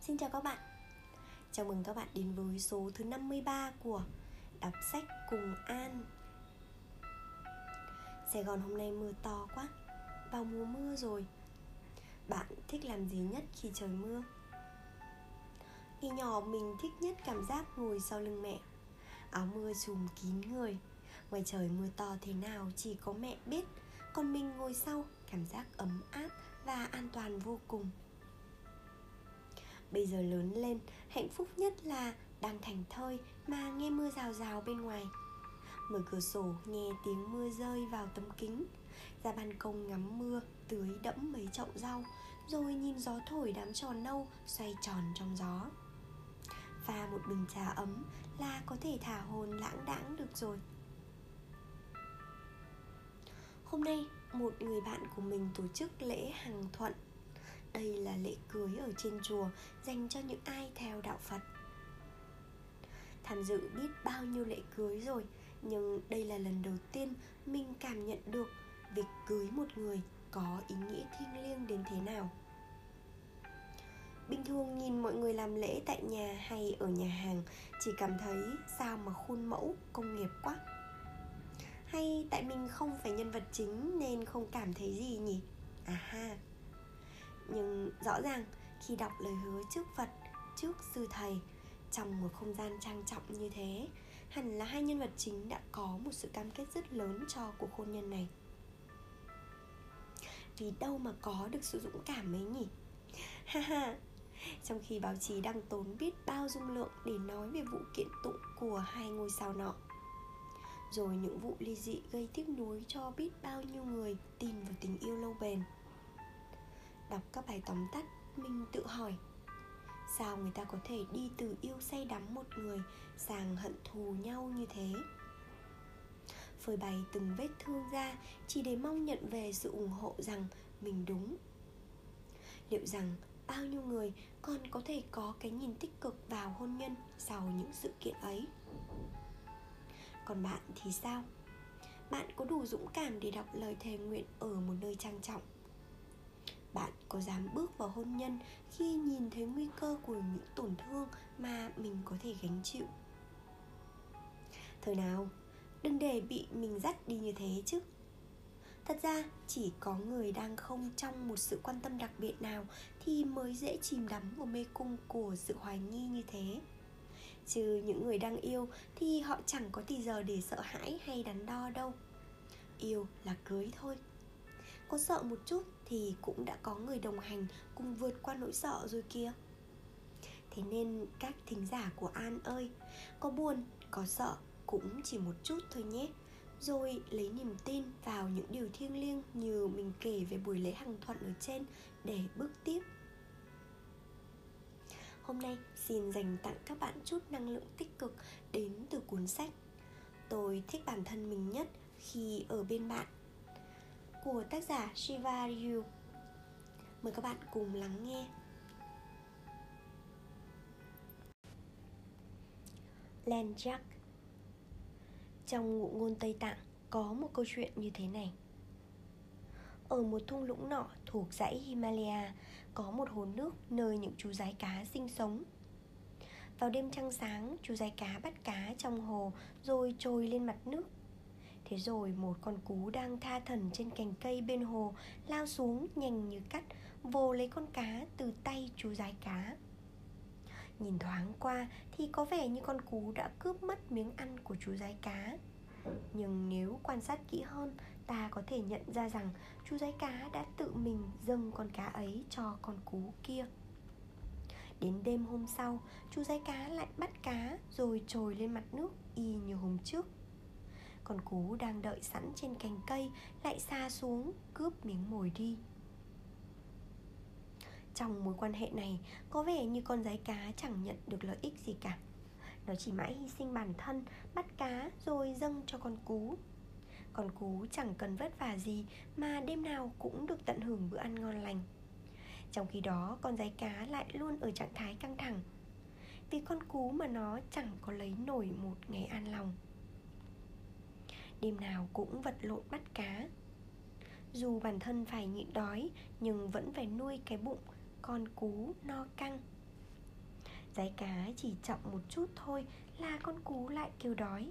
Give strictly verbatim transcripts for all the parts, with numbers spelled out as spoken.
Xin chào các bạn. Chào mừng các bạn đến với số thứ năm mươi ba của Đọc sách Cùng An. Sài Gòn hôm nay mưa to quá. Vào mùa mưa rồi. Bạn thích làm gì nhất khi trời mưa? Khi nhỏ mình thích nhất cảm giác ngồi sau lưng mẹ. Áo mưa trùm kín người. Ngoài trời mưa to thế nào chỉ có mẹ biết. Còn mình ngồi sau, cảm giác ấm áp và an toàn vô cùng. Bây giờ lớn lên, hạnh phúc nhất là đang thành thơi mà nghe mưa rào rào bên ngoài. Mở cửa sổ nghe tiếng mưa rơi vào tấm kính. Ra ban công ngắm mưa, tưới đẫm mấy chậu rau. Rồi nhìn gió thổi đám trò nâu xoay tròn trong gió. Pha một bình trà ấm là có thể thả hồn lãng đãng được rồi. Hôm nay, một người bạn của mình tổ chức lễ Hàng Thuận. Đây là lễ cưới ở trên chùa dành cho những ai theo đạo Phật. Tham dự biết bao nhiêu lễ cưới rồi, nhưng đây là lần đầu tiên mình cảm nhận được việc cưới một người có ý nghĩa thiêng liêng đến thế nào. Bình thường nhìn mọi người làm lễ tại nhà hay ở nhà hàng, chỉ cảm thấy sao mà khuôn mẫu công nghiệp quá. Hay tại mình không phải nhân vật chính nên không cảm thấy gì nhỉ? À ha. Nhưng rõ ràng khi đọc lời hứa trước Phật, trước sư thầy, trong một không gian trang trọng như thế, hẳn là hai nhân vật chính đã có một sự cam kết rất lớn cho cuộc hôn nhân này. Vì đâu mà có được sự dũng cảm ấy nhỉ? Ha ha. Trong khi báo chí đang tốn biết bao dung lượng để nói về vụ kiện tụng của hai ngôi sao nọ, rồi những vụ ly dị gây tiếc nuối cho biết bao nhiêu người tin vào tình yêu lâu bền. Đọc các bài tóm tắt, mình tự hỏi, sao người ta có thể đi từ yêu say đắm một người sang hận thù nhau như thế? Phơi bày từng vết thương ra chỉ để mong nhận về sự ủng hộ rằng mình đúng. Liệu rằng bao nhiêu người còn có thể có cái nhìn tích cực vào hôn nhân sau những sự kiện ấy? Còn bạn thì sao? Bạn có đủ dũng cảm để đọc lời thề nguyện ở một nơi trang trọng? Bạn có dám bước vào hôn nhân khi nhìn thấy nguy cơ của những tổn thương mà mình có thể gánh chịu? Thời nào, đừng để bị mình dắt đi như thế chứ. Thật ra, chỉ có người đang không trong một sự quan tâm đặc biệt nào thì mới dễ chìm đắm vào mê cung của sự hoài nghi như thế. Chứ những người đang yêu thì họ chẳng có thì giờ để sợ hãi hay đắn đo đâu. Yêu là cưới thôi. Có sợ một chút thì cũng đã có người đồng hành cùng vượt qua nỗi sợ rồi kia. Thế nên các thính giả của An ơi, có buồn, có sợ cũng chỉ một chút thôi nhé. Rồi lấy niềm tin vào những điều thiêng liêng như mình kể về buổi lễ Hàng Thuận ở trên để bước tiếp. Hôm nay xin dành tặng các bạn chút năng lượng tích cực đến từ cuốn sách Tôi thích bản thân mình nhất khi ở bên bạn của tác giả Shiva Ryu. Mời các bạn cùng lắng nghe. Len Jack. Trong ngụ ngôn Tây Tạng có một câu chuyện như thế này. Ở một thung lũng nọ thuộc dãy Himalaya, có một hồ nước nơi những chú rái cá sinh sống. Vào đêm trăng sáng, chú rái cá bắt cá trong hồ rồi trồi lên mặt nước. Thế rồi một con cú đang tha thẩn trên cành cây bên hồ lao xuống nhanh như cắt, vồ lấy con cá từ tay chú rái cá. Nhìn thoáng qua thì có vẻ như con cú đã cướp mất miếng ăn của chú rái cá. Nhưng nếu quan sát kỹ hơn, ta có thể nhận ra rằng chú rái cá đã tự mình dâng con cá ấy cho con cú kia. Đến đêm hôm sau, chú rái cá lại bắt cá rồi trồi lên mặt nước y như hôm trước. Con cú đang đợi sẵn trên cành cây lại sa xuống cướp miếng mồi đi. Trong mối quan hệ này, có vẻ như con rái cá chẳng nhận được lợi ích gì cả. Nó chỉ mãi hy sinh bản thân, bắt cá rồi dâng cho con cú. Con cú chẳng cần vất vả gì mà đêm nào cũng được tận hưởng bữa ăn ngon lành. Trong khi đó, con rái cá lại luôn ở trạng thái căng thẳng. Vì con cú mà nó chẳng có lấy nổi một ngày an lòng. Đêm nào cũng vật lộn bắt cá. Dù bản thân phải nhịn đói nhưng vẫn phải nuôi cái bụng con cú no căng. Giái cá chỉ chậm một chút thôi là con cú lại kêu đói.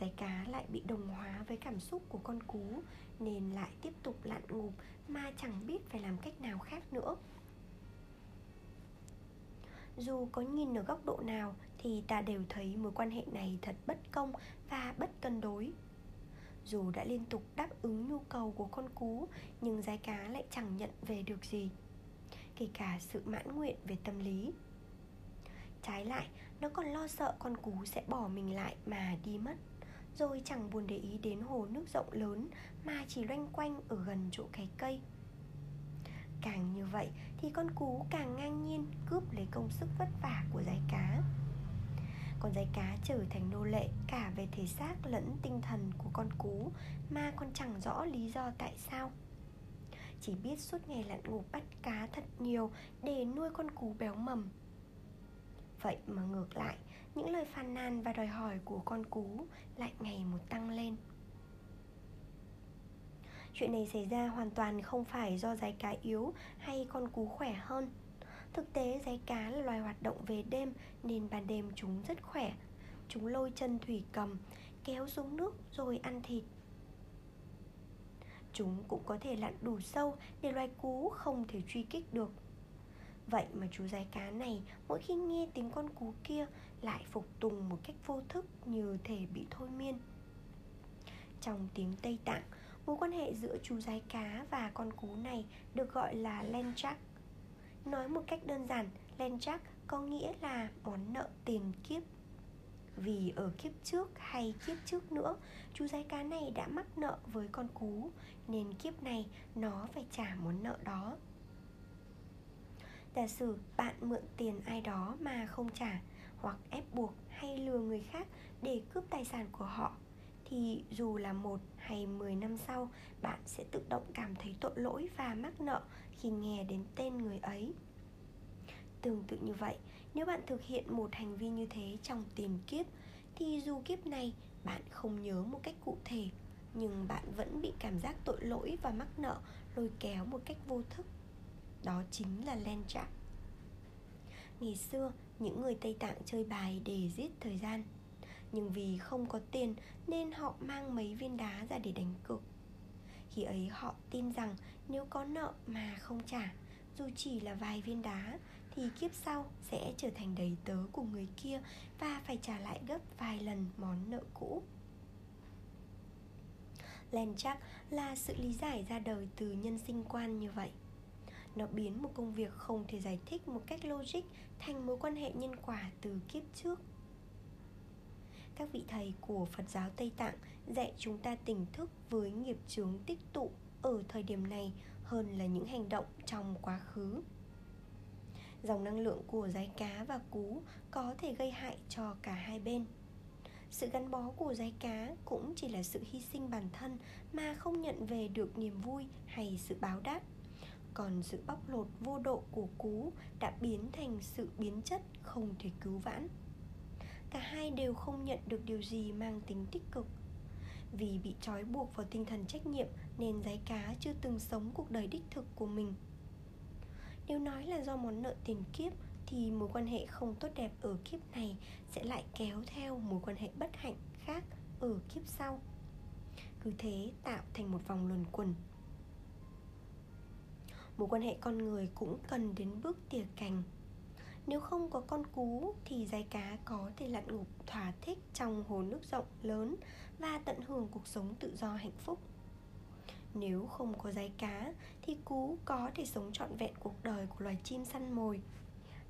Giái cá lại bị đồng hóa với cảm xúc của con cú, nên lại tiếp tục lặn ngụp mà chẳng biết phải làm cách nào khác nữa. Dù có nhìn ở góc độ nào thì ta đều thấy mối quan hệ này thật bất công và bất cân đối. Dù đã liên tục đáp ứng nhu cầu của con cú, nhưng giái cá lại chẳng nhận về được gì, kể cả sự mãn nguyện về tâm lý. Trái lại, nó còn lo sợ con cú sẽ bỏ mình lại mà đi mất, rồi chẳng buồn để ý đến hồ nước rộng lớn mà chỉ loanh quanh ở gần chỗ cái cây. Càng như vậy thì con cú càng ngang nhiên cướp lấy công sức vất vả của giái cá. Con giái cá trở thành nô lệ cả về thể xác lẫn tinh thần của con cú mà còn chẳng rõ lý do tại sao. Chỉ biết suốt ngày lặn ngụp bắt cá thật nhiều để nuôi con cú béo mầm. Vậy mà ngược lại, những lời phàn nàn và đòi hỏi của con cú lại ngày một tăng lên. Chuyện này xảy ra hoàn toàn không phải do giái cá yếu hay con cú khỏe hơn. Thực tế giái cá là loài hoạt động về đêm nên ban đêm chúng rất khỏe. Chúng lôi chân thủy cầm, kéo xuống nước rồi ăn thịt. Chúng cũng có thể lặn đủ sâu để loài cú không thể truy kích được. Vậy mà chú giái cá này mỗi khi nghe tiếng con cú kia lại phục tùng một cách vô thức như thể bị thôi miên. Trong tiếng Tây Tạng, mối quan hệ giữa chú giái cá và con cú này được gọi là Lenchak. Nói một cách đơn giản, Lenchak có nghĩa là món nợ tiền kiếp. Vì ở kiếp trước hay kiếp trước nữa, chú giái cá này đã mắc nợ với con cú, nên kiếp này nó phải trả món nợ đó. Giả sử bạn mượn tiền ai đó mà không trả, hoặc ép buộc hay lừa người khác để cướp tài sản của họ, thì dù là một hay mười năm sau, bạn sẽ tự động cảm thấy tội lỗi và mắc nợ khi nghe đến tên người ấy. Tương tự như vậy, nếu bạn thực hiện một hành vi như thế trong tiền kiếp, thì dù kiếp này bạn không nhớ một cách cụ thể, nhưng bạn vẫn bị cảm giác tội lỗi và mắc nợ lôi kéo một cách vô thức. Đó chính là Len Jack. Ngày xưa, những người Tây Tạng chơi bài để giết thời gian, nhưng vì không có tiền nên họ mang mấy viên đá ra để đánh cược. Khi ấy họ tin rằng nếu có nợ mà không trả, dù chỉ là vài viên đá, thì kiếp sau sẽ trở thành đầy tớ của người kia và phải trả lại gấp vài lần món nợ cũ. Lenchak là sự lý giải ra đời từ nhân sinh quan như vậy. Nó biến một công việc không thể giải thích một cách logic thành mối quan hệ nhân quả từ kiếp trước. Các vị thầy của Phật giáo Tây Tạng dạy chúng ta tỉnh thức với nghiệp chướng tích tụ ở thời điểm này hơn là những hành động trong quá khứ. Dòng năng lượng của giái cá và cú có thể gây hại cho cả hai bên. Sự gắn bó của giái cá cũng chỉ là sự hy sinh bản thân mà không nhận về được niềm vui hay sự báo đáp. Còn sự bóc lột vô độ của cú đã biến thành sự biến chất không thể cứu vãn. Cả hai đều không nhận được điều gì mang tính tích cực. Vì bị trói buộc vào tinh thần trách nhiệm nên giái cá chưa từng sống cuộc đời đích thực của mình. Nếu nói là do món nợ tiền kiếp thì mối quan hệ không tốt đẹp ở kiếp này sẽ lại kéo theo mối quan hệ bất hạnh khác ở kiếp sau. Cứ thế tạo thành một vòng luẩn quẩn. Mối quan hệ con người cũng cần đến bước tỉa cành. Nếu không có con cú thì giái cá có thể lặn ngụp thỏa thích trong hồ nước rộng lớn và tận hưởng cuộc sống tự do hạnh phúc. Nếu không có giái cá thì cú có thể sống trọn vẹn cuộc đời của loài chim săn mồi.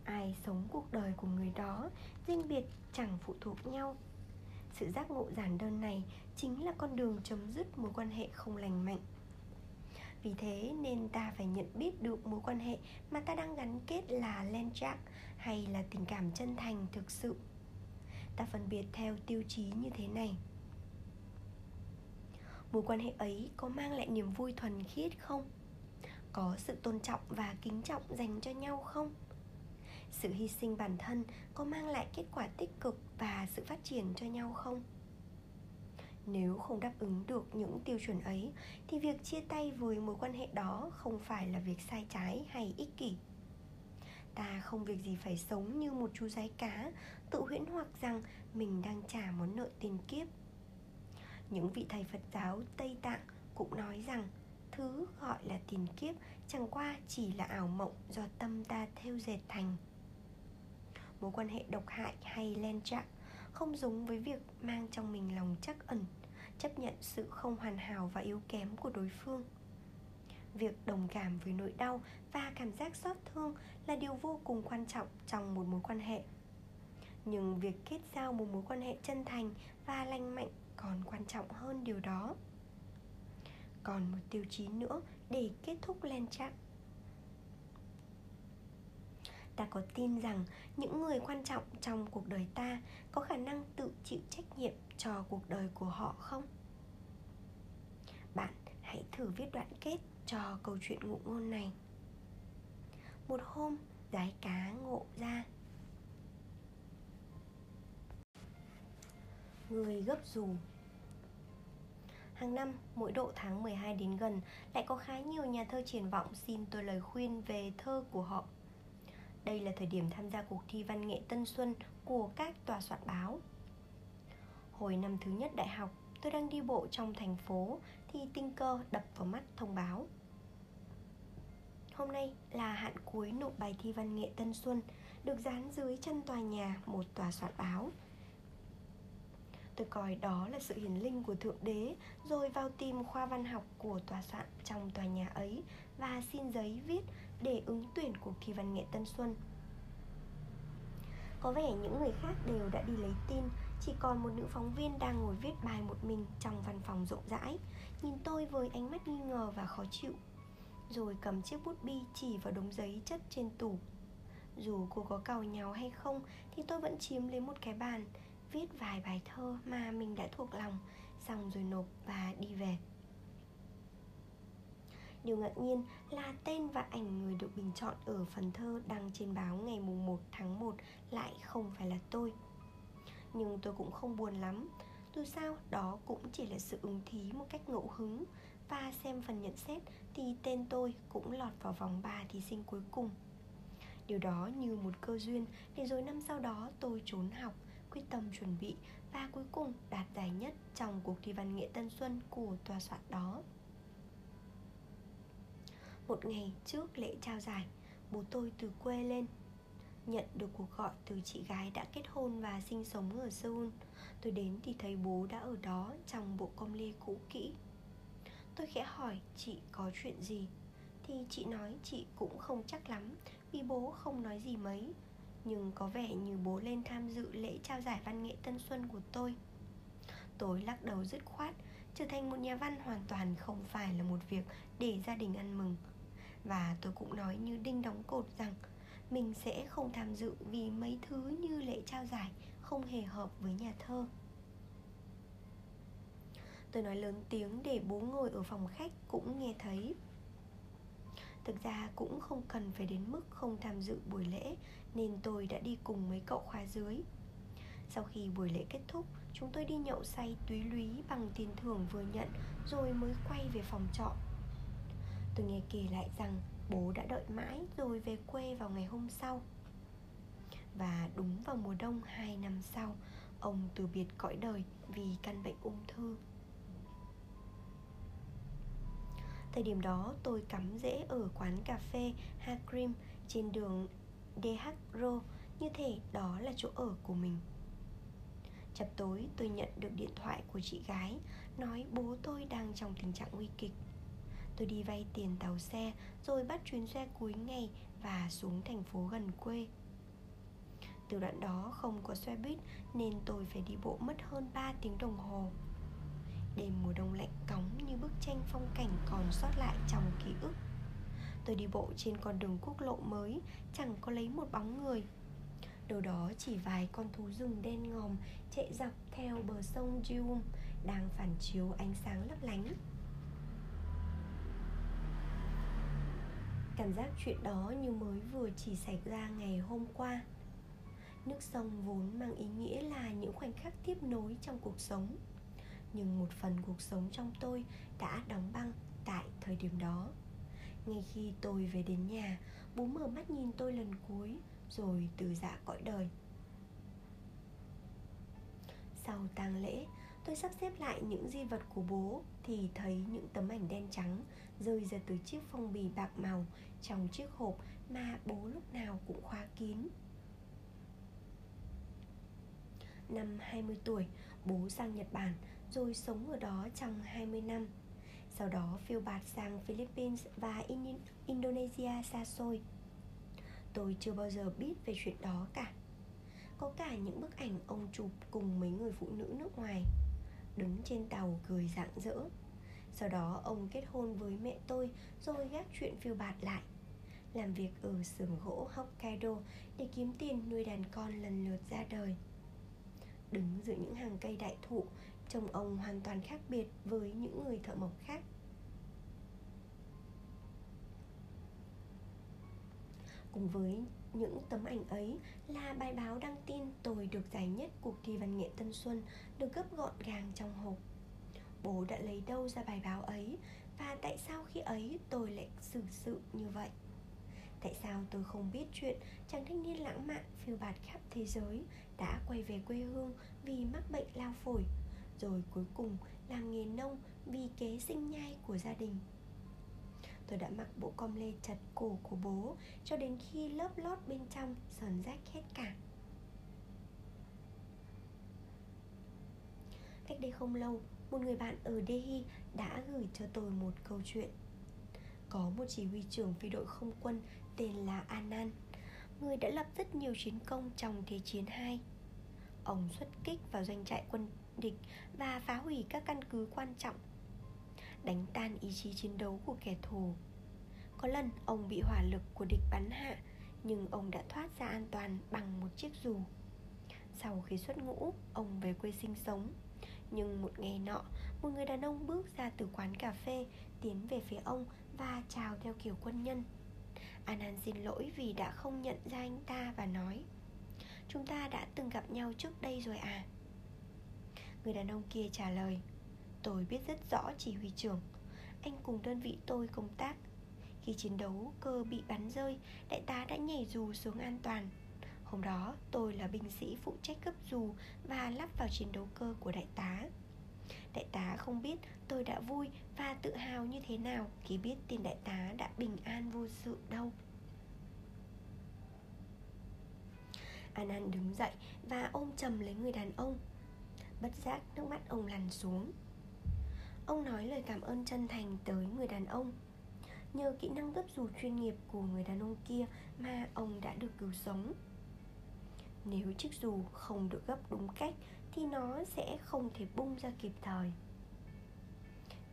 Ai sống cuộc đời của người đó, riêng biệt chẳng phụ thuộc nhau. Sự giác ngộ giản đơn này chính là con đường chấm dứt mối quan hệ không lành mạnh. Vì thế nên ta phải nhận biết được mối quan hệ mà ta đang gắn kết là Lenchak hay là tình cảm chân thành thực sự. Ta phân biệt theo tiêu chí như thế này. Mối quan hệ ấy có mang lại niềm vui thuần khiết không? Có sự tôn trọng và kính trọng dành cho nhau không? Sự hy sinh bản thân có mang lại kết quả tích cực và sự phát triển cho nhau không? Nếu không đáp ứng được những tiêu chuẩn ấy thì việc chia tay với mối quan hệ đó không phải là việc sai trái hay ích kỷ. Ta không việc gì phải sống như một chú giái cá, tự huyễn hoặc rằng mình đang trả món nợ tiền kiếp. Những vị thầy Phật giáo Tây Tạng cũng nói rằng thứ gọi là tiền kiếp chẳng qua chỉ là ảo mộng do tâm ta thêu dệt thành. Mối quan hệ độc hại hay Lenchak không giống với việc mang trong mình lòng trắc ẩn, chấp nhận sự không hoàn hảo và yếu kém của đối phương. Việc đồng cảm với nỗi đau và cảm giác xót thương là điều vô cùng quan trọng trong một mối quan hệ. Nhưng việc kết giao một mối quan hệ chân thành và lành mạnh còn quan trọng hơn điều đó. Còn một tiêu chí nữa để kết thúc Lenchak. Ta có tin rằng những người quan trọng trong cuộc đời ta có khả năng tự chịu trách nhiệm cho cuộc đời của họ không? Bạn hãy thử viết đoạn kết cho câu chuyện ngụ ngôn này. Một hôm, giái cá ngộ ra. Người gấp dù. Hàng năm, mỗi độ tháng mười hai đến gần, lại có khá nhiều nhà thơ triển vọng xin tôi lời khuyên về thơ của họ. Đây là thời điểm tham gia cuộc thi văn nghệ Tân Xuân của các tòa soạn báo. Hồi năm thứ nhất đại học, tôi đang đi bộ trong thành phố thì tình cờ đập vào mắt thông báo: hôm nay là hạn cuối nộp bài thi văn nghệ Tân Xuân, được dán dưới chân tòa nhà một tòa soạn báo. Tôi coi đó là sự hiển linh của Thượng Đế, rồi vào tìm khoa văn học của tòa soạn trong tòa nhà ấy và xin giấy viết để ứng tuyển cuộc thi văn nghệ Tân Xuân. Có vẻ những người khác đều đã đi lấy tin, chỉ còn một nữ phóng viên đang ngồi viết bài một mình trong văn phòng rộng rãi, nhìn tôi với ánh mắt nghi ngờ và khó chịu, rồi cầm chiếc bút bi chỉ vào đống giấy chất trên tủ. Dù cô có càu nhàu hay không thì tôi vẫn chiếm lấy một cái bàn, viết vài bài thơ mà mình đã thuộc lòng, xong rồi nộp và đi về. Điều ngạc nhiên là tên và ảnh người được bình chọn ở phần thơ đăng trên báo ngày mùng một tháng một lại không phải là tôi. Nhưng tôi cũng không buồn lắm, dù sao đó cũng chỉ là sự ứng thí một cách ngẫu hứng, và xem phần nhận xét thì tên tôi cũng lọt vào vòng ba thí sinh cuối cùng. Điều đó như một cơ duyên, để rồi năm sau đó tôi trốn học, quyết tâm chuẩn bị và cuối cùng đạt giải nhất trong cuộc thi văn nghệ Tân Xuân của tòa soạn đó. Một ngày trước lễ trao giải, bố tôi từ quê lên. Nhận được cuộc gọi từ chị gái đã kết hôn và sinh sống ở Seoul, tôi đến thì thấy bố đã ở đó trong bộ com lê cũ kỹ. Tôi khẽ hỏi chị có chuyện gì, thì chị nói chị cũng không chắc lắm vì bố không nói gì mấy, nhưng có vẻ như bố lên tham dự lễ trao giải văn nghệ Tân Xuân của tôi. Tôi lắc đầu dứt khoát, trở thành một nhà văn hoàn toàn không phải là một việc để gia đình ăn mừng. Và tôi cũng nói như đinh đóng cột rằng mình sẽ không tham dự vì mấy thứ như lễ trao giải không hề hợp với nhà thơ. Tôi nói lớn tiếng để bố ngồi ở phòng khách cũng nghe thấy. Thực ra cũng không cần phải đến mức không tham dự buổi lễ, nên tôi đã đi cùng mấy cậu khóa dưới. Sau khi buổi lễ kết thúc, chúng tôi đi nhậu say túy lúy bằng tiền thưởng vừa nhận, rồi mới quay về phòng trọ. Tôi nghe kể lại rằng bố đã đợi mãi rồi về quê vào ngày hôm sau. Và đúng vào mùa đông hai năm sau, ông từ biệt cõi đời vì căn bệnh ung thư. Thời điểm đó tôi cắm rễ ở quán cà phê Hagrim trên đường Dehagro, như thể đó là chỗ ở của mình. Chập tối tôi nhận được điện thoại của chị gái, nói bố tôi đang trong tình trạng nguy kịch. Tôi đi vay tiền tàu xe, rồi bắt chuyến xe cuối ngày và xuống thành phố gần quê. Từ đoạn đó không có xe buýt nên tôi phải đi bộ mất hơn ba tiếng đồng hồ. Đêm mùa đông lạnh cóng như bức tranh phong cảnh còn sót lại trong ký ức. Tôi đi bộ trên con đường quốc lộ mới, chẳng có lấy một bóng người. Đâu đó chỉ vài con thú rừng đen ngòm chạy dọc theo bờ sông Gium đang phản chiếu ánh sáng lấp lánh. Cảm giác chuyện đó như mới vừa chỉ xảy ra ngày hôm qua. Nước sông vốn mang ý nghĩa là những khoảnh khắc tiếp nối trong cuộc sống, nhưng một phần cuộc sống trong tôi đã đóng băng tại thời điểm đó. Ngay khi tôi về đến nhà, Bố mở mắt nhìn tôi lần cuối rồi từ giã cõi đời. Sau tang lễ, tôi sắp xếp lại những di vật của bố thì thấy những tấm ảnh đen trắng rơi ra từ chiếc phong bì bạc màu trong chiếc hộp mà bố lúc nào cũng khóa kín. Năm hai mươi tuổi, bố sang Nhật Bản rồi sống ở đó trong hai mươi năm. Sau đó phiêu bạt sang Philippines và Indonesia xa xôi. Tôi chưa bao giờ biết về chuyện đó cả. Có cả những bức ảnh ông chụp cùng mấy người phụ nữ nước ngoài, đứng trên tàu cười rạng rỡ. Sau đó ông kết hôn với mẹ tôi rồi gác chuyện phiêu bạt lại, làm việc ở xưởng gỗ Hokkaido để kiếm tiền nuôi đàn con lần lượt ra đời. Đứng giữa những hàng cây đại thụ, trông ông hoàn toàn khác biệt với những người thợ mộc khác. Cùng với những tấm ảnh ấy là bài báo đăng tin tôi được giải nhất cuộc thi văn nghệ Tân Xuân, được gấp gọn gàng trong hộp. Bố đã lấy đâu ra bài báo ấy, và tại sao khi ấy tôi lại xử sự như vậy? Tại sao tôi không biết chuyện chàng thanh niên lãng mạn phiêu bạt khắp thế giới đã quay về quê hương vì mắc bệnh lao phổi, rồi cuối cùng làm nghề nông vì kế sinh nhai của gia đình? Tôi đã mặc bộ com lê chật cổ của bố cho đến khi lớp lót bên trong sờn rách hết cả. Cách đây không lâu, một người bạn ở Delhi đã gửi cho tôi một câu chuyện. Có một chỉ huy trưởng phi đội không quân tên là Anan, người đã lập rất nhiều chiến công trong Thế chiến hai. Ông xuất kích vào doanh trại quân địch và phá hủy các căn cứ quan trọng, đánh tan ý chí chiến đấu của kẻ thù. Có lần ông bị hỏa lực của địch bắn hạ, nhưng ông đã thoát ra an toàn bằng một chiếc dù. Sau khi xuất ngũ, ông về quê sinh sống. Nhưng một ngày nọ, một người đàn ông bước ra từ quán cà phê, tiến về phía ông và chào theo kiểu quân nhân. Anan xin lỗi vì đã không nhận ra anh ta và nói: "Chúng ta đã từng gặp nhau trước đây rồi à?" Người đàn ông kia trả lời: "Tôi biết rất rõ chỉ huy trưởng. Anh cùng đơn vị tôi công tác. Khi chiến đấu cơ bị bắn rơi, đại tá đã nhảy dù xuống an toàn. Hôm đó tôi là binh sĩ phụ trách cấp dù và lắp vào chiến đấu cơ của đại tá. Đại tá không biết tôi đã vui và tự hào như thế nào khi biết tin đại tá đã bình an vô sự đâu." Anan đứng dậy và ôm chầm lấy người đàn ông. Bất giác nước mắt ông lăn xuống. Ông nói lời cảm ơn chân thành tới người đàn ông. Nhờ kỹ năng gấp dù chuyên nghiệp của người đàn ông kia mà ông đã được cứu sống. Nếu chiếc dù không được gấp đúng cách thì nó sẽ không thể bung ra kịp thời.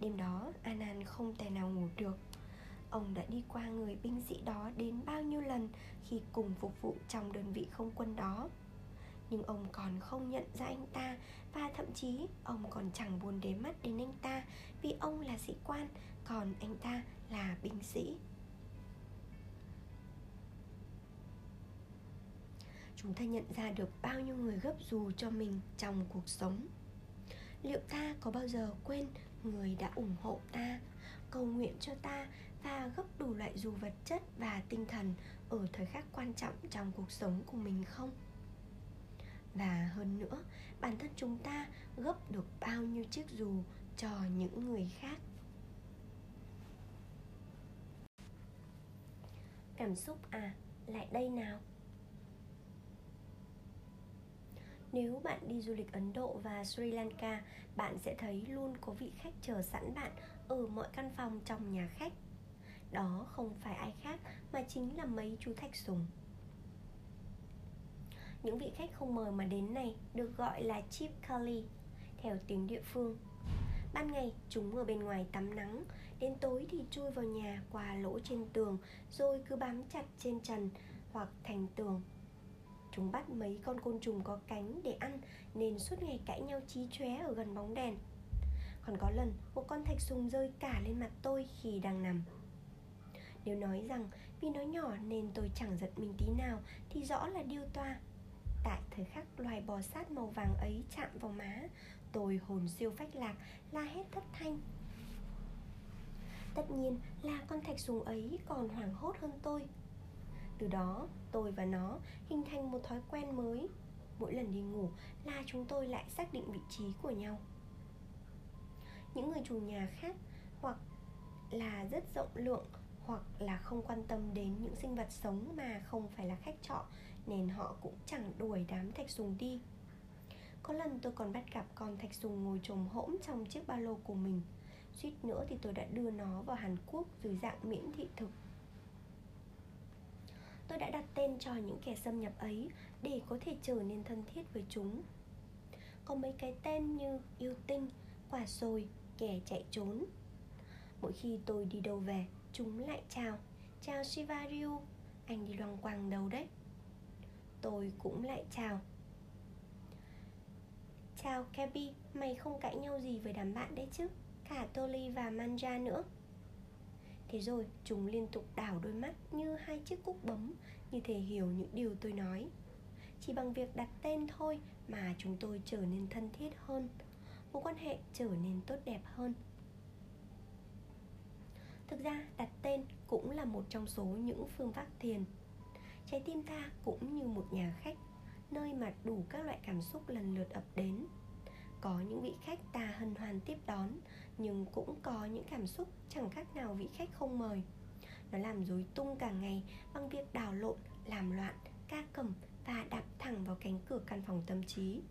Đêm đó, Anan không tài nào ngủ được. Ông đã đi qua người binh sĩ đó đến bao nhiêu lần khi cùng phục vụ trong đơn vị không quân đó. Nhưng ông còn không nhận ra anh ta, và thậm chí ông còn chẳng buồn để mắt đến anh ta, vì ông là sĩ quan, còn anh ta là binh sĩ. Chúng ta nhận ra được bao nhiêu người gấp dù cho mình trong cuộc sống. Liệu ta có bao giờ quên người đã ủng hộ ta, cầu nguyện cho ta và gấp đủ loại dù vật chất và tinh thần ở thời khắc quan trọng trong cuộc sống của mình không? Và hơn nữa, bản thân chúng ta gấp được bao nhiêu chiếc dù cho những người khác? Cảm xúc à, lại đây nào. Nếu bạn đi du lịch Ấn Độ và Sri Lanka, bạn sẽ thấy luôn có vị khách chờ sẵn bạn ở mọi căn phòng trong nhà khách. Đó không phải ai khác mà chính là mấy chú thạch sùng. Những vị khách không mời mà đến này được gọi là Chip Kali, theo tiếng địa phương. Ban ngày chúng ở bên ngoài tắm nắng, đến tối thì chui vào nhà qua lỗ trên tường rồi cứ bám chặt trên trần hoặc thành tường. Chúng bắt mấy con côn trùng có cánh để ăn nên suốt ngày cãi nhau chí chóe ở gần bóng đèn. Còn có lần một con thạch sùng rơi cả lên mặt tôi khi đang nằm. Nếu nói rằng vì nó nhỏ nên tôi chẳng giật mình tí nào thì rõ là điêu toa. Tại thời khắc loài bò sát màu vàng ấy chạm vào má, tôi hồn siêu phách lạc, la hét thất thanh. Tất nhiên là con thạch sùng ấy còn hoảng hốt hơn tôi. Từ đó, tôi và nó hình thành một thói quen mới. Mỗi lần đi ngủ là chúng tôi lại xác định vị trí của nhau. Những người chủ nhà khác hoặc là rất rộng lượng, hoặc là không quan tâm đến những sinh vật sống mà không phải là khách trọ, nên họ cũng chẳng đuổi đám thạch sùng đi. Có lần tôi còn bắt gặp con thạch sùng ngồi chồm hổm trong chiếc ba lô của mình. Suýt nữa thì tôi đã đưa nó vào Hàn Quốc dưới dạng miễn thị thực. Tôi đã đặt tên cho những kẻ xâm nhập ấy để có thể trở nên thân thiết với chúng. Có mấy cái tên như yêu tinh, quả sồi, kẻ chạy trốn. Mỗi khi tôi đi đâu về, chúng lại chào. Chào Shiva Ryu, anh đi loanh quanh đâu đấy? Tôi cũng lại chào. Chào Kabi, mày không cãi nhau gì với đám bạn đấy chứ? Cả Toli và Manja nữa. Thế rồi chúng liên tục đảo đôi mắt như hai chiếc cúc bấm, như thể hiểu những điều tôi nói. Chỉ bằng việc đặt tên thôi mà chúng tôi trở nên thân thiết hơn, mối quan hệ trở nên tốt đẹp hơn. Thực ra đặt tên cũng là một trong số những phương pháp thiền. Trái tim ta cũng như một nhà khách, nơi mà đủ các loại cảm xúc lần lượt ập đến. Có những vị khách ta hân hoan tiếp đón, nhưng cũng có những cảm xúc chẳng khác nào vị khách không mời. Nó làm rối tung cả ngày bằng việc đảo lộn, làm loạn, ca cầm và đạp thẳng vào cánh cửa căn phòng tâm trí.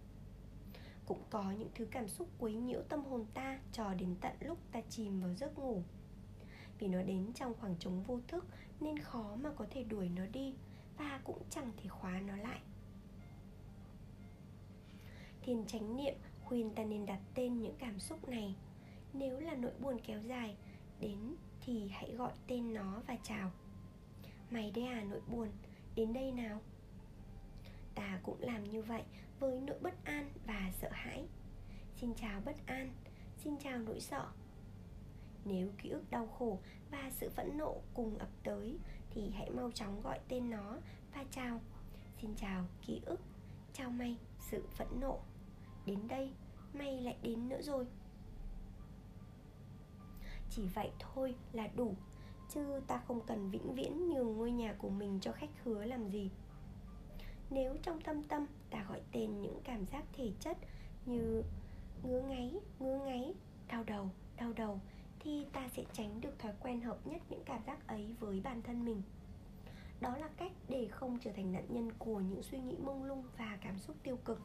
Cũng có những thứ cảm xúc quấy nhiễu tâm hồn ta cho đến tận lúc ta chìm vào giấc ngủ. Vì nó đến trong khoảng trống vô thức nên khó mà có thể đuổi nó đi, và cũng chẳng thể khóa nó lại. Thiền chánh niệm khuyên ta nên đặt tên những cảm xúc này. Nếu là nỗi buồn kéo dài đến thì hãy gọi tên nó và chào. Mày đây à nỗi buồn, đến đây nào. Ta cũng làm như vậy với nỗi bất an và sợ hãi. Xin chào bất an, xin chào nỗi sợ. Nếu ký ức đau khổ và sự phẫn nộ cùng ập tới thì hãy mau chóng gọi tên nó và chào. Xin chào ký ức, chào mày sự phẫn nộ. Đến đây, mày lại đến nữa rồi. Chỉ vậy thôi là đủ, chứ ta không cần vĩnh viễn nhường ngôi nhà của mình cho khách khứa làm gì. Nếu trong thâm tâm ta gọi tên những cảm giác thể chất như ngứa ngáy, ngứa ngáy, đau đầu, đau đầu, thì ta sẽ tránh được thói quen hợp nhất những cảm giác ấy với bản thân mình. Đó là cách để không trở thành nạn nhân của những suy nghĩ mông lung và cảm xúc tiêu cực.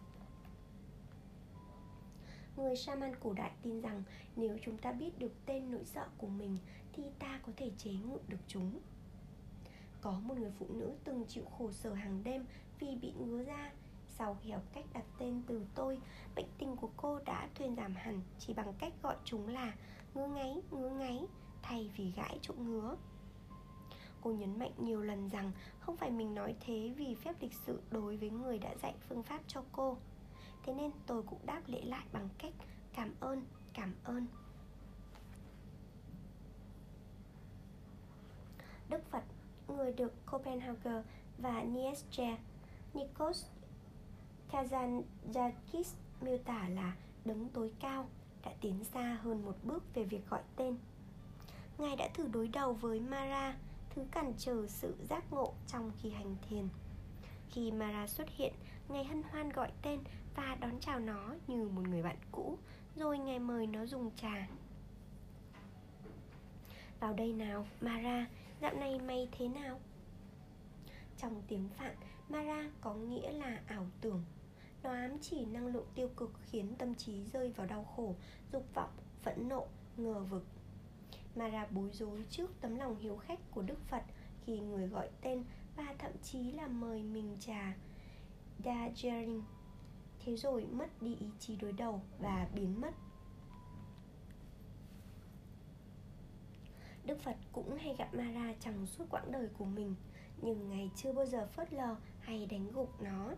Người shaman cổ đại tin rằng nếu chúng ta biết được tên nỗi sợ của mình thì ta có thể chế ngự được chúng. Có một người phụ nữ từng chịu khổ sở hàng đêm vì bị ngứa da. Sau khi học cách đặt tên từ tôi, bệnh tình của cô đã thuyên giảm hẳn chỉ bằng cách gọi chúng là ngứa ngáy, ngứa ngáy thay vì gãi chỗ ngứa. Cô nhấn mạnh nhiều lần rằng không phải mình nói thế vì phép lịch sự đối với người đã dạy phương pháp cho cô. Thế nên tôi cũng đáp lễ lại bằng cách cảm ơn, cảm ơn. Đức Phật, người được Copenhagen và Nietzsche, Nikos Kazantzakis miêu tả là đấng tối cao, đã tiến xa hơn một bước về việc gọi tên. Ngài đã thử đối đầu với Mara, thứ cản trở sự giác ngộ trong khi hành thiền. Khi Mara xuất hiện, Ngài hân hoan gọi tên và đón chào nó như một người bạn cũ. Rồi Ngài mời nó dùng trà. Vào đây nào, Mara, dạo này mày thế nào? Trong tiếng Phạn, Mara có nghĩa là ảo tưởng. Nó ám chỉ năng lượng tiêu cực khiến tâm trí rơi vào đau khổ, dục vọng, phẫn nộ, ngờ vực. Mara bối rối trước tấm lòng hiếu khách của Đức Phật khi người gọi tên và thậm chí là mời mình trà Darjeeling. Thế rồi mất đi ý chí đối đầu và biến mất. Đức Phật cũng hay gặp Mara trong suốt quãng đời của mình, nhưng Ngài chưa bao giờ phớt lờ hay đánh gục nó.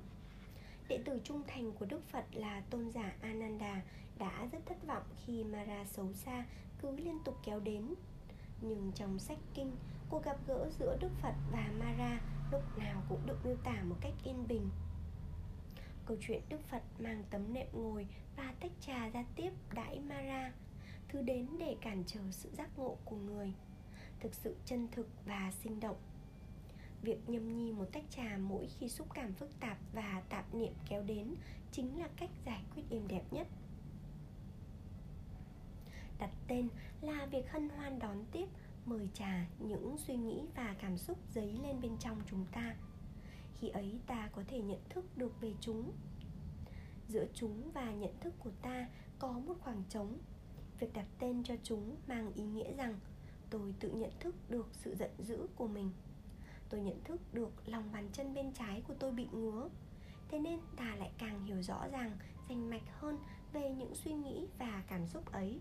Đệ tử trung thành của Đức Phật là tôn giả Ananda đã rất thất vọng khi Mara xấu xa cứ liên tục kéo đến. Nhưng trong sách kinh, cuộc gặp gỡ giữa Đức Phật và Mara lúc nào cũng được miêu tả một cách yên bình. Câu chuyện Đức Phật mang tấm nệm ngồi và tách trà ra tiếp đãi Mara, thứ đến để cản trở sự giác ngộ của người, thực sự chân thực và sinh động. Việc nhâm nhi một tách trà mỗi khi xúc cảm phức tạp và tạp niệm kéo đến chính là cách giải quyết êm đẹp nhất. Đặt tên là việc hân hoan đón tiếp, mời trà những suy nghĩ và cảm xúc dấy lên bên trong chúng ta. Khi ấy ta có thể nhận thức được về chúng. Giữa chúng và nhận thức của ta có một khoảng trống. Việc đặt tên cho chúng mang ý nghĩa rằng tôi tự nhận thức được sự giận dữ của mình. Tôi nhận thức được lòng bàn chân bên trái của tôi bị ngứa. Thế nên ta lại càng hiểu rõ ràng, rành mạch hơn về những suy nghĩ và cảm xúc ấy.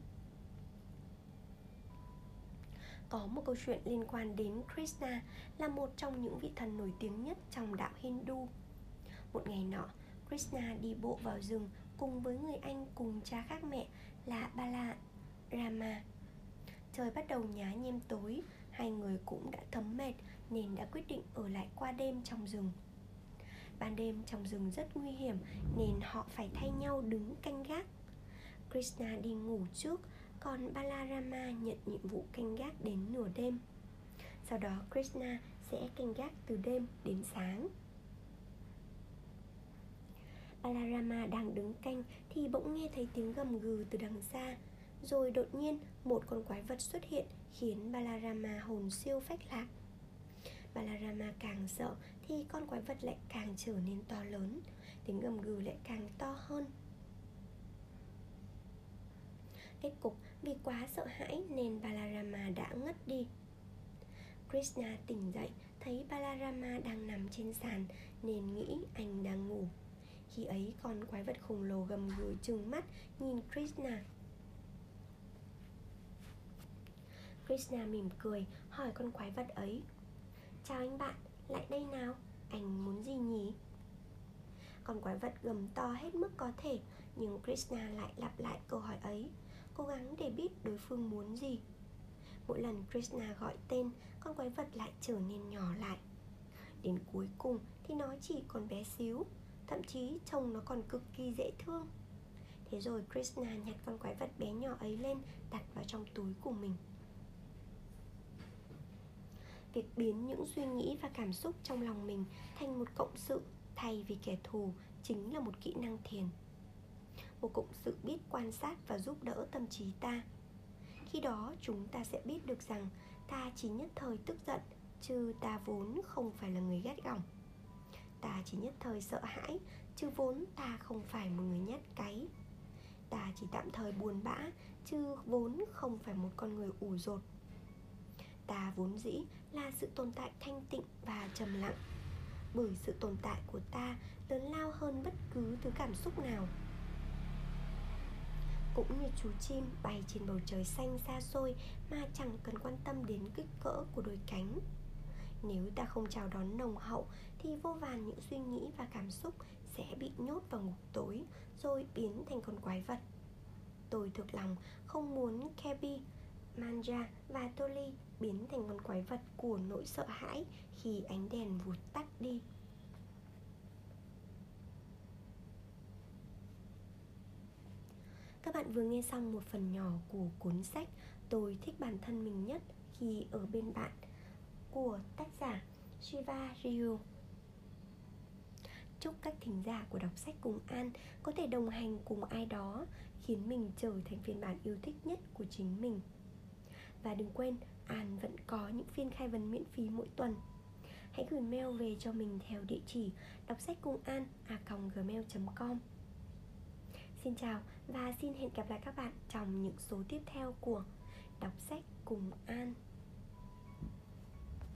Có một câu chuyện liên quan đến Krishna, là một trong những vị thần nổi tiếng nhất trong đạo Hindu. Một ngày nọ, Krishna đi bộ vào rừng cùng với người anh cùng cha khác mẹ là Balarama. Trời bắt đầu nhá nhem tối, hai người cũng đã thấm mệt nên đã quyết định ở lại qua đêm trong rừng. Ban đêm trong rừng rất nguy hiểm nên họ phải thay nhau đứng canh gác. Krishna đi ngủ trước, còn Balarama nhận nhiệm vụ canh gác đến nửa đêm. Sau đó Krishna sẽ canh gác từ đêm đến sáng. Balarama đang đứng canh thì bỗng nghe thấy tiếng gầm gừ từ đằng xa. Rồi đột nhiên một con quái vật xuất hiện khiến Balarama hồn siêu phách lạc. Balarama càng sợ thì con quái vật lại càng trở nên to lớn, tiếng gầm gừ lại càng to hơn. Kết cục vì quá sợ hãi nên Balarama đã ngất đi. Krishna tỉnh dậy thấy Balarama đang nằm trên sàn nên nghĩ anh đang ngủ. Khi ấy con quái vật khổng lồ gầm gừ trừng mắt nhìn Krishna. Krishna mỉm cười hỏi con quái vật ấy: "Chào anh bạn, lại đây nào, anh muốn gì nhỉ?" Con quái vật gầm to hết mức có thể, nhưng Krishna lại lặp lại câu hỏi ấy, cố gắng để biết đối phương muốn gì. Mỗi lần Krishna gọi tên, con quái vật lại trở nên nhỏ lại. Đến cuối cùng thì nó chỉ còn bé xíu, thậm chí trông nó còn cực kỳ dễ thương. Thế rồi Krishna nhặt con quái vật bé nhỏ ấy lên, đặt vào trong túi của mình. Việc biến những suy nghĩ và cảm xúc trong lòng mình thành một cộng sự thay vì kẻ thù chính là một kỹ năng thiền. Một cộng sự biết quan sát và giúp đỡ tâm trí ta. Khi đó chúng ta sẽ biết được rằng ta chỉ nhất thời tức giận, chứ ta vốn không phải là người ghét gỏng. Ta chỉ nhất thời sợ hãi, chứ vốn ta không phải một người nhát cáy. Ta chỉ tạm thời buồn bã, chứ vốn không phải một con người ủ dột. Ta vốn dĩ là sự tồn tại thanh tịnh và trầm lặng. Bởi sự tồn tại của ta lớn lao hơn bất cứ thứ cảm xúc nào. Cũng như chú chim bay trên bầu trời xanh xa xôi mà chẳng cần quan tâm đến kích cỡ của đôi cánh. Nếu ta không chào đón nồng hậu thì vô vàn những suy nghĩ và cảm xúc sẽ bị nhốt vào ngục tối rồi biến thành con quái vật. Tôi thực lòng không muốn Kebi, Manja và Toli biến thành con quái vật của nỗi sợ hãi khi ánh đèn vụt tắt đi. Các bạn vừa nghe xong một phần nhỏ của cuốn sách Tôi thích bản thân mình nhất khi ở bên bạn của tác giả Shiva Ryu. Chúc các thính giả của Đọc sách Cùng An có thể đồng hành cùng ai đó khiến mình trở thành phiên bản yêu thích nhất của chính mình. Và đừng quên, An vẫn có những phiên khai vấn miễn phí mỗi tuần. Hãy gửi mail về cho mình theo địa chỉ đọc sách cùng an a còng gmail chấm com. Xin chào và xin hẹn gặp lại các bạn trong những số tiếp theo của Đọc sách Cùng An.